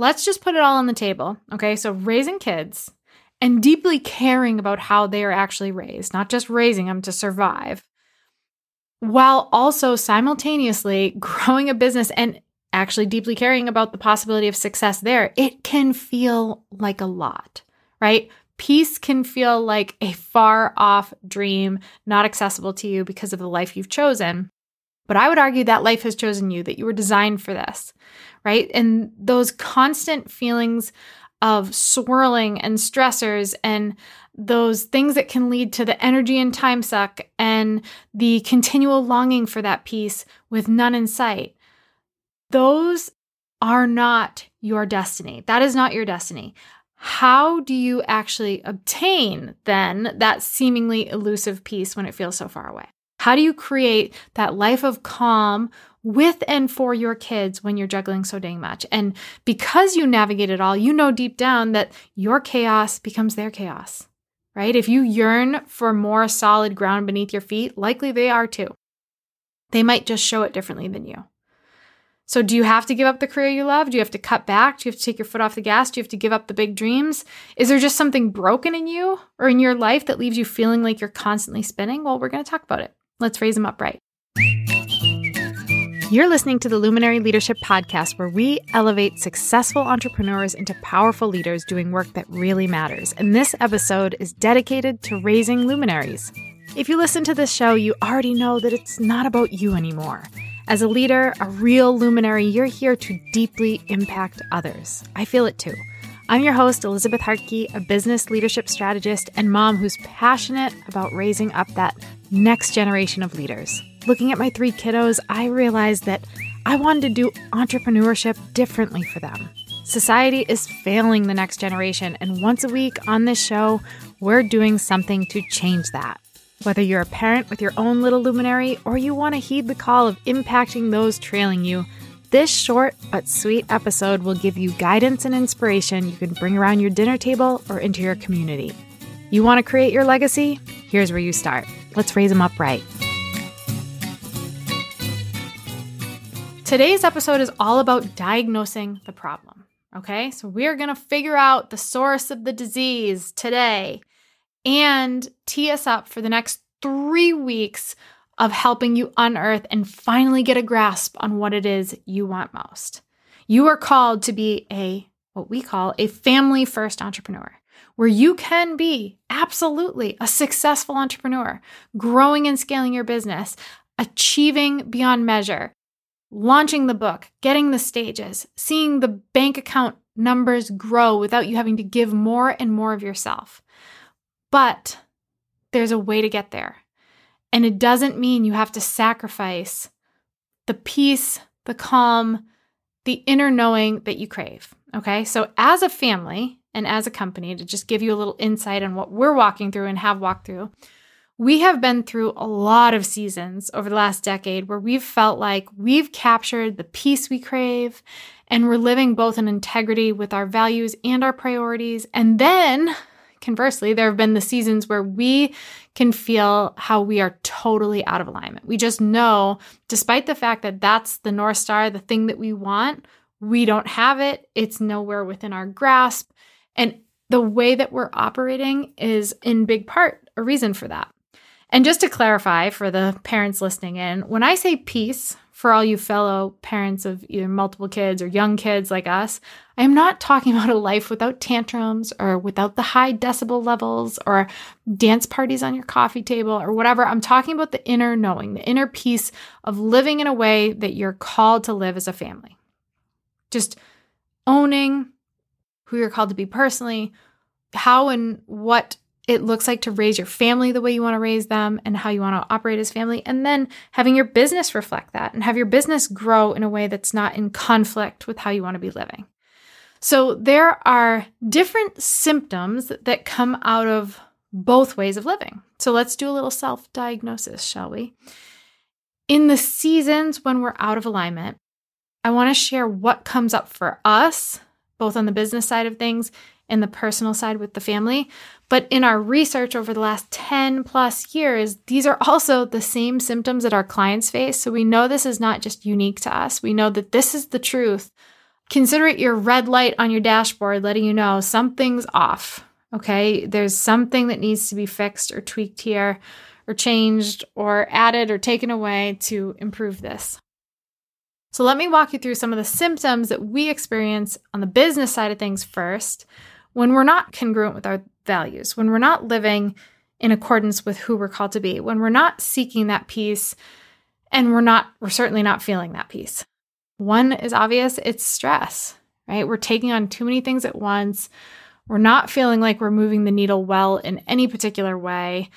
Let's just put it all on the table, okay? So raising kids and deeply caring about how they are actually raised, not just raising them to survive, while also simultaneously growing a business and actually deeply caring about the possibility of success there, it can feel like a lot, right? Peace can feel like a far-off dream, not accessible to you because of the life you've chosen. But I would argue that life has chosen you, that you were designed for this, right? And those constant feelings of swirling and stressors and those things that can lead to the energy and time suck and the continual longing for that peace with none in sight, those are not your destiny. That is not your destiny. How do you actually obtain then that seemingly elusive peace when it feels so far away? How do you create that life of calm with and for your kids when you're juggling so dang much? And because you navigate it all, you know deep down that your chaos becomes their chaos, right? If you yearn for more solid ground beneath your feet, likely they are too. They might just show it differently than you. So do you have to give up the career you love? Do you have to cut back? Do you have to take your foot off the gas? Do you have to give up the big dreams? Is there just something broken in you or in your life that leaves you feeling like you're constantly spinning? Well, we're going to talk about it. Let's raise them up right. You're listening to the Luminary Leadership Podcast, where we elevate successful entrepreneurs into powerful leaders doing work that really matters. And this episode is dedicated to raising luminaries. If you listen to this show, you already know that it's not about you anymore. As a leader, a real luminary, you're here to deeply impact others. I feel it too. I'm your host, Elizabeth Hartke, a business leadership strategist and mom who's passionate about raising up that next generation of leaders. Looking at my three kiddos, I realized that I wanted to do entrepreneurship differently for them. Society is failing the next generation, and once a week on this show, we're doing something to change that. Whether you're a parent with your own little luminary or you want to heed the call of impacting those trailing you, this short but sweet episode will give you guidance and inspiration you can bring around your dinner table or into your community. You want to create your legacy? Here's where you start. Let's raise them up right. Today's episode is all about diagnosing the problem, okay? So we're going to figure out the source of the disease today and tee us up for the next 3 weeks of helping you unearth and finally get a grasp on what it is you want most. You are called to be what we call a family-first entrepreneur, where you can be absolutely a successful entrepreneur, growing and scaling your business, achieving beyond measure, launching the book, getting the stages, seeing the bank account numbers grow without you having to give more and more of yourself. But there's a way to get there. And it doesn't mean you have to sacrifice the peace, the calm, the inner knowing that you crave, okay? So as a family and as a company, to just give you a little insight on what we're walking through and have walked through, we have been through a lot of seasons over the last decade where we've felt like we've captured the peace we crave and we're living both in integrity with our values and our priorities. And then conversely, there have been the seasons where we can feel how we are totally out of alignment. We just know, despite the fact that that's the North Star, the thing that we want, we don't have it. It's nowhere within our grasp. And the way that we're operating is in big part a reason for that. And just to clarify for the parents listening in, when I say peace, for all you fellow parents of either multiple kids or young kids like us, I am not talking about a life without tantrums or without the high decibel levels or dance parties on your coffee table or whatever. I'm talking about the inner knowing, the inner peace of living in a way that you're called to live as a family. Just owning who you're called to be personally, how and what it looks like to raise your family the way you want to raise them and how you want to operate as family, and then having your business reflect that and have your business grow in a way that's not in conflict with how you want to be living. So there are different symptoms that come out of both ways of living. So let's do a little self-diagnosis, shall we? In the seasons when we're out of alignment, I want to share what comes up for us, both on the business side of things and the personal side with the family. But in our research over the last 10 plus years, these are also the same symptoms that our clients face. So we know this is not just unique to us. We know that this is the truth Consider it your red light on your dashboard letting you know something's off, okay? There's something that needs to be fixed or tweaked here or changed or added or taken away to improve this. So let me walk you through some of the symptoms that we experience on the business side of things first when we're not congruent with our values, when we're not living in accordance with who we're called to be, when we're not seeking that peace, and we're certainly not feeling that peace. One is obvious, it's stress, right? We're taking on too many things at once. We're not feeling like we're moving the needle well in any particular way.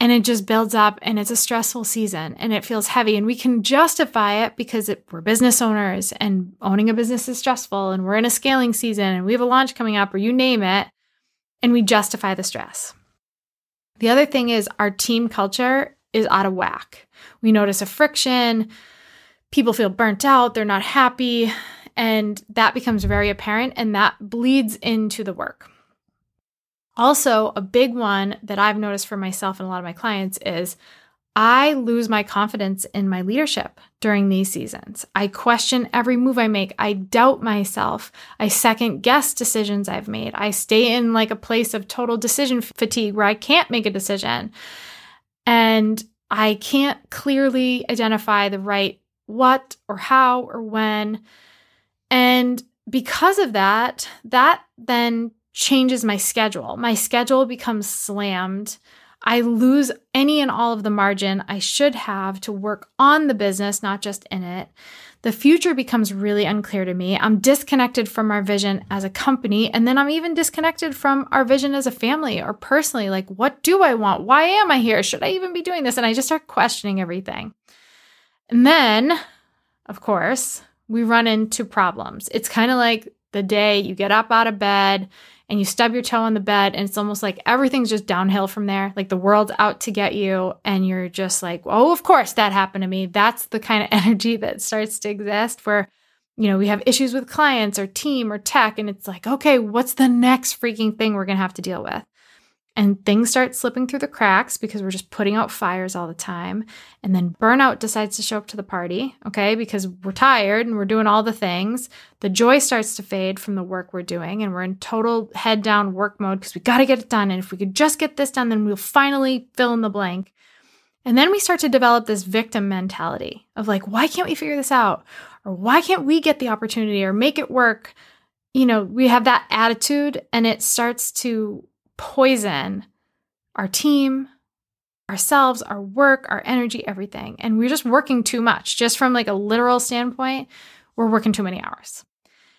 And it just builds up and it's a stressful season and it feels heavy and we can justify it because we're business owners and owning a business is stressful and we're in a scaling season and we have a launch coming up or you name it, and we justify the stress. The other thing is our team culture is out of whack. We notice a friction, people feel burnt out, they're not happy, and that becomes very apparent and that bleeds into the work. Also, a big one that I've noticed for myself and a lot of my clients is I lose my confidence in my leadership during these seasons. I question every move I make. I doubt myself. I second guess decisions I've made. I stay in like a place of total decision fatigue where I can't make a decision. And I can't clearly identify the right what or how or when. And because of that, that then changes my schedule. My schedule becomes slammed. I lose any and all of the margin I should have to work on the business, not just in it. The future becomes really unclear to me. I'm disconnected from our vision as a company, and then I'm even disconnected from our vision as a family or personally. Like, what do I want? Why am I here? Should I even be doing this? And I just start questioning everything. And then, of course, we run into problems. It's kind of like the day you get up out of bed and you stub your toe on the bed and it's almost like everything's just downhill from there. Like the world's out to get you and you're just like, oh, of course that happened to me. That's the kind of energy that starts to exist where, you know, we have issues with clients or team or tech and it's like, okay, what's the next freaking thing we're going to have to deal with? And things start slipping through the cracks because we're just putting out fires all the time. And then burnout decides to show up to the party, okay, because we're tired and we're doing all the things. The joy starts to fade from the work we're doing and we're in total head down work mode because we got to get it done. And if we could just get this done, then we'll finally fill in the blank. And then we start to develop this victim mentality of like, why can't we figure this out? Or why can't we get the opportunity or make it work? You know, we have that attitude and it starts to poison our team, ourselves, our work, our energy, everything. And we're just working too much. Just from like a literal standpoint, we're working too many hours.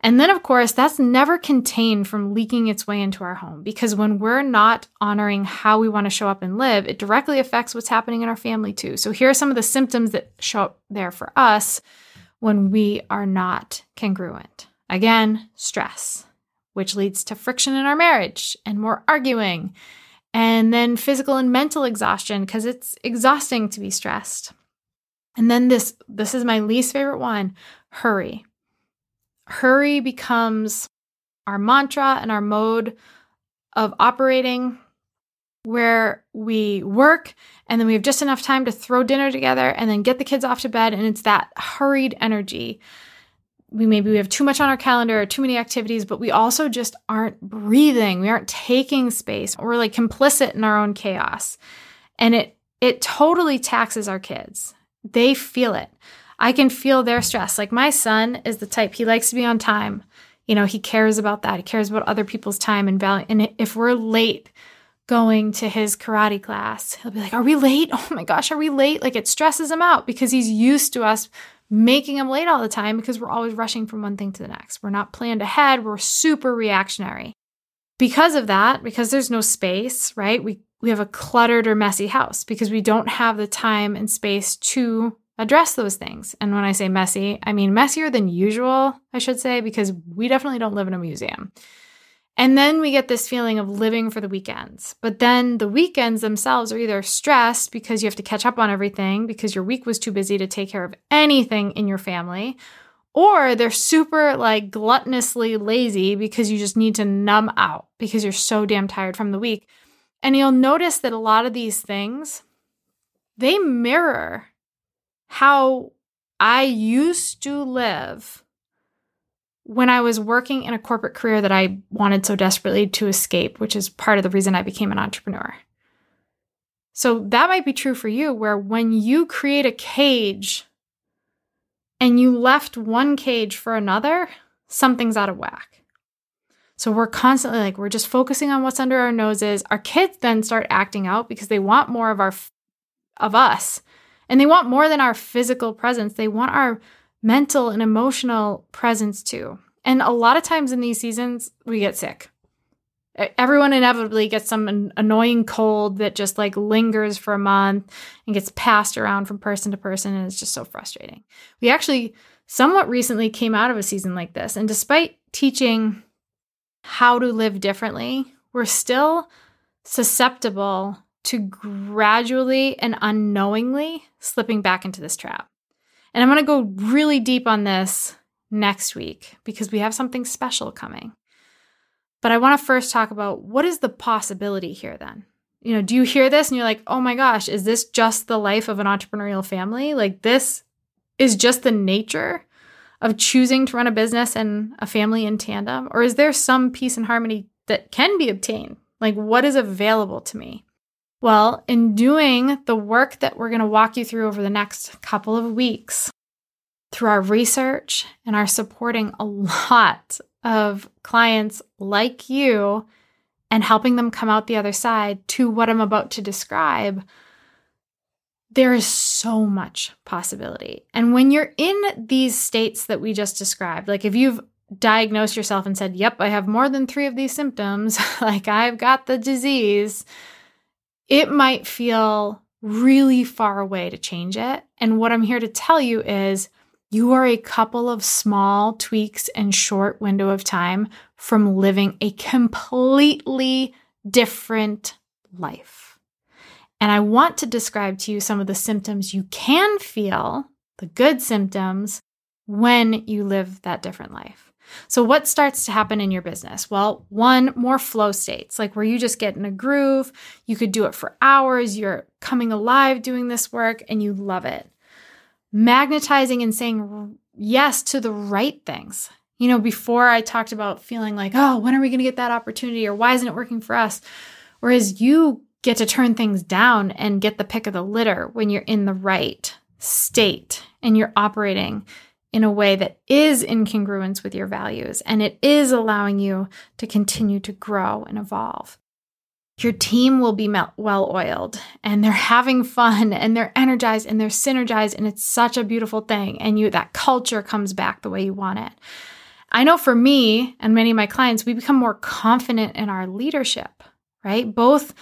And then, of course, that's never contained from leaking its way into our home because when we're not honoring how we want to show up and live, it directly affects what's happening in our family too. So here are some of the symptoms that show up there for us when we are not congruent. Again, stress, which leads to friction in our marriage and more arguing, and then physical and mental exhaustion because it's exhausting to be stressed. And then this is my least favorite one, hurry. Hurry becomes our mantra and our mode of operating where we work and then we have just enough time to throw dinner together and then get the kids off to bed, and it's that hurried energy. We have too much on our calendar or too many activities, but we also just aren't breathing. We aren't taking space. We're like complicit in our own chaos. And it totally taxes our kids. They feel it. I can feel their stress. Like my son is the type, he likes to be on time. You know, he cares about that. He cares about other people's time and value. And if we're late going to his karate class, he'll be like, are we late? Oh my gosh, are we late? Like it stresses him out because he's used to us making them late all the time because we're always rushing from one thing to the next. We're not planned ahead. We're super reactionary. Because of that, because there's no space, right? We have a cluttered or messy house because we don't have the time and space to address those things. And when I say messy, I mean messier than usual, I should say, because we definitely don't live in a museum. And then we get this feeling of living for the weekends. But then the weekends themselves are either stressed because you have to catch up on everything because your week was too busy to take care of anything in your family, or they're super like gluttonously lazy because you just need to numb out because you're so damn tired from the week. And you'll notice that a lot of these things, they mirror how I used to live when I was working in a corporate career that I wanted so desperately to escape, which is part of the reason I became an entrepreneur. So that might be true for you, where when you create a cage and you left one cage for another, something's out of whack. So we're constantly like, we're just focusing on what's under our noses. Our kids then start acting out because they want more of us. And they want more than our physical presence. They want our mental and emotional presence too. And a lot of times in these seasons, we get sick. Everyone inevitably gets some annoying cold that just like lingers for a month and gets passed around from person to person. And it's just so frustrating. We actually somewhat recently came out of a season like this. And despite teaching how to live differently, we're still susceptible to gradually and unknowingly slipping back into this trap. And I'm going to go really deep on this next week because we have something special coming. But I want to first talk about what is the possibility here then? You know, do you hear this and you're like, oh my gosh, is this just the life of an entrepreneurial family? Like this is just the nature of choosing to run a business and a family in tandem? Or is there some peace and harmony that can be obtained? Like what is available to me? Well, in doing the work that we're going to walk you through over the next couple of weeks, through our research and our supporting a lot of clients like you and helping them come out the other side to what I'm about to describe, there is so much possibility. And when you're in these states that we just described, like if you've diagnosed yourself and said, yep, I have more than 3 of these symptoms, like I've got the disease, it might feel really far away to change it. And what I'm here to tell you is you are a couple of small tweaks and short window of time from living a completely different life. And I want to describe to you some of the symptoms you can feel, the good symptoms, when you live that different life. So what starts to happen in your business? Well, one, more flow states, like where you just get in a groove. You could do it for hours. You're coming alive doing this work and you love it. Magnetizing and saying yes to the right things. You know, before I talked about feeling like, oh, when are we going to get that opportunity? Or why isn't it working for us? Whereas you get to turn things down and get the pick of the litter when you're in the right state and you're operating in a way that is in congruence with your values, and it is allowing you to continue to grow and evolve. Your team will be well-oiled, and they're having fun, and they're energized, and they're synergized, and it's such a beautiful thing, and that culture comes back the way you want it. I know for me and many of my clients, we become more confident in our leadership, right? Both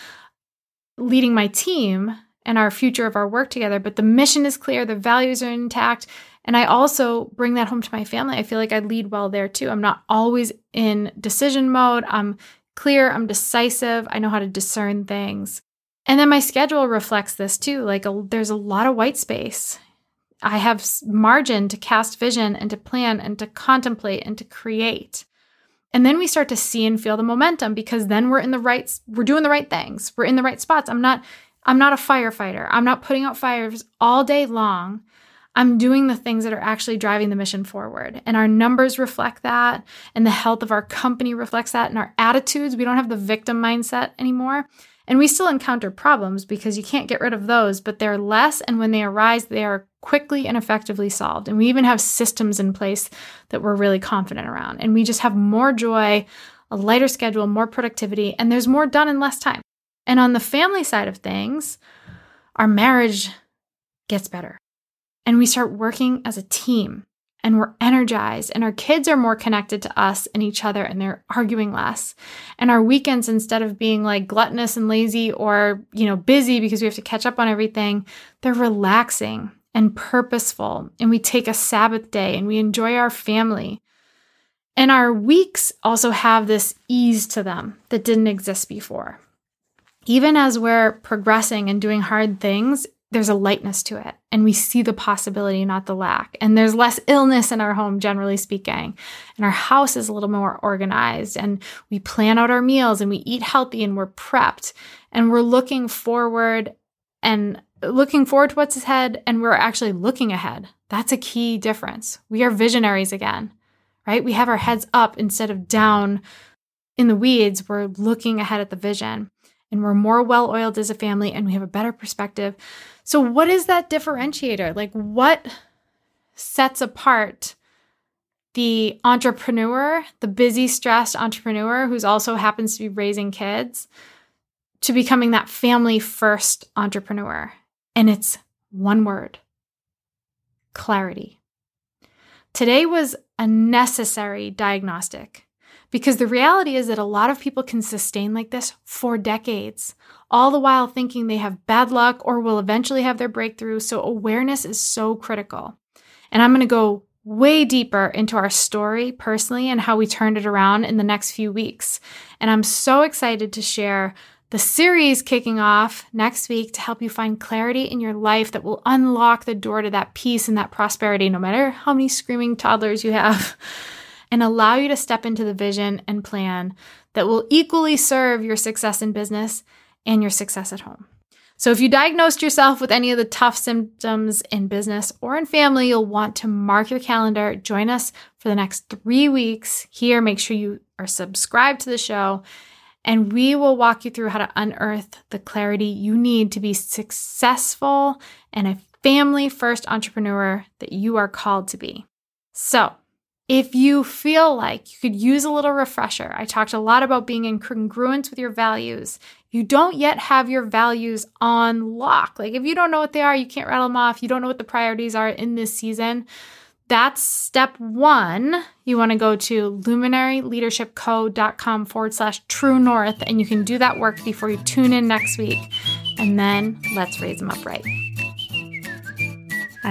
leading my team and our future of our work together, but the mission is clear, the values are intact, and I also bring that home to my family. I feel like I lead well there too. I'm not always in decision mode. I'm clear. I'm decisive. I know how to discern things. And then my schedule reflects this too. Like there's a lot of white space. I have margin to cast vision and to plan and to contemplate and to create. And then we start to see and feel the momentum because then we're doing the right things. We're in the right spots. I'm not a firefighter. I'm not putting out fires all day long. I'm doing the things that are actually driving the mission forward. And our numbers reflect that. And the health of our company reflects that. And our attitudes, we don't have the victim mindset anymore. And we still encounter problems because you can't get rid of those, but they're less. And when they arise, they are quickly and effectively solved. And we even have systems in place that we're really confident around. And we just have more joy, a lighter schedule, more productivity, and there's more done in less time. And on the family side of things, our marriage gets better. And we start working as a team and we're energized and our kids are more connected to us and each other and they're arguing less. And our weekends, instead of being like gluttonous and lazy or, busy because we have to catch up on everything, they're relaxing and purposeful. And we take a Sabbath day and we enjoy our family. And our weeks also have this ease to them that didn't exist before. Even as we're progressing and doing hard things, there's a lightness to it, and we see the possibility, not the lack. And there's less illness in our home, generally speaking, and our house is a little more organized, and we plan out our meals, and we eat healthy, and we're prepped, and we're looking forward to what's ahead, and we're actually looking ahead. That's a key difference. We are visionaries again, right? We have our heads up instead of down in the weeds. We're looking ahead at the vision, and we're more well-oiled as a family, and we have a better perspective. So what is that differentiator? Like, what sets apart the entrepreneur, the busy, stressed entrepreneur who's also happens to be raising kids, to becoming that family-first entrepreneur? And it's one word: clarity. Today was a necessary diagnostic, because the reality is that a lot of people can sustain like this for decades, all the while thinking they have bad luck or will eventually have their breakthrough. So awareness is so critical. And I'm going to go way deeper into our story personally and how we turned it around in the next few weeks. And I'm so excited to share the series kicking off next week to help you find clarity in your life that will unlock the door to that peace and that prosperity, no matter how many screaming toddlers you have, and allow you to step into the vision and plan that will equally serve your success in business and your success at home. So if you diagnosed yourself with any of the tough symptoms in business or in family, you'll want to mark your calendar. Join us for the next 3 weeks here. Make sure you are subscribed to the show, and we will walk you through how to unearth the clarity you need to be successful and a family-first entrepreneur that you are called to be. So if you feel like you could use a little refresher, I talked a lot about being in congruence with your values. You don't yet have your values on lock. Like, if you don't know what they are, you can't rattle them off. You don't know what the priorities are in this season. That's step one. You want to go to luminaryleadershipco.com/true north, and you can do that work before you tune in next week. And then let's raise them up right. I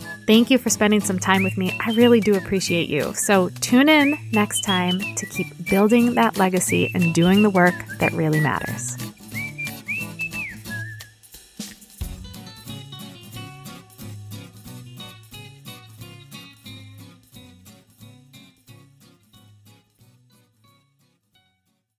Thank you for spending some time with me. I really do appreciate you. So tune in next time to keep building that legacy and doing the work that really matters.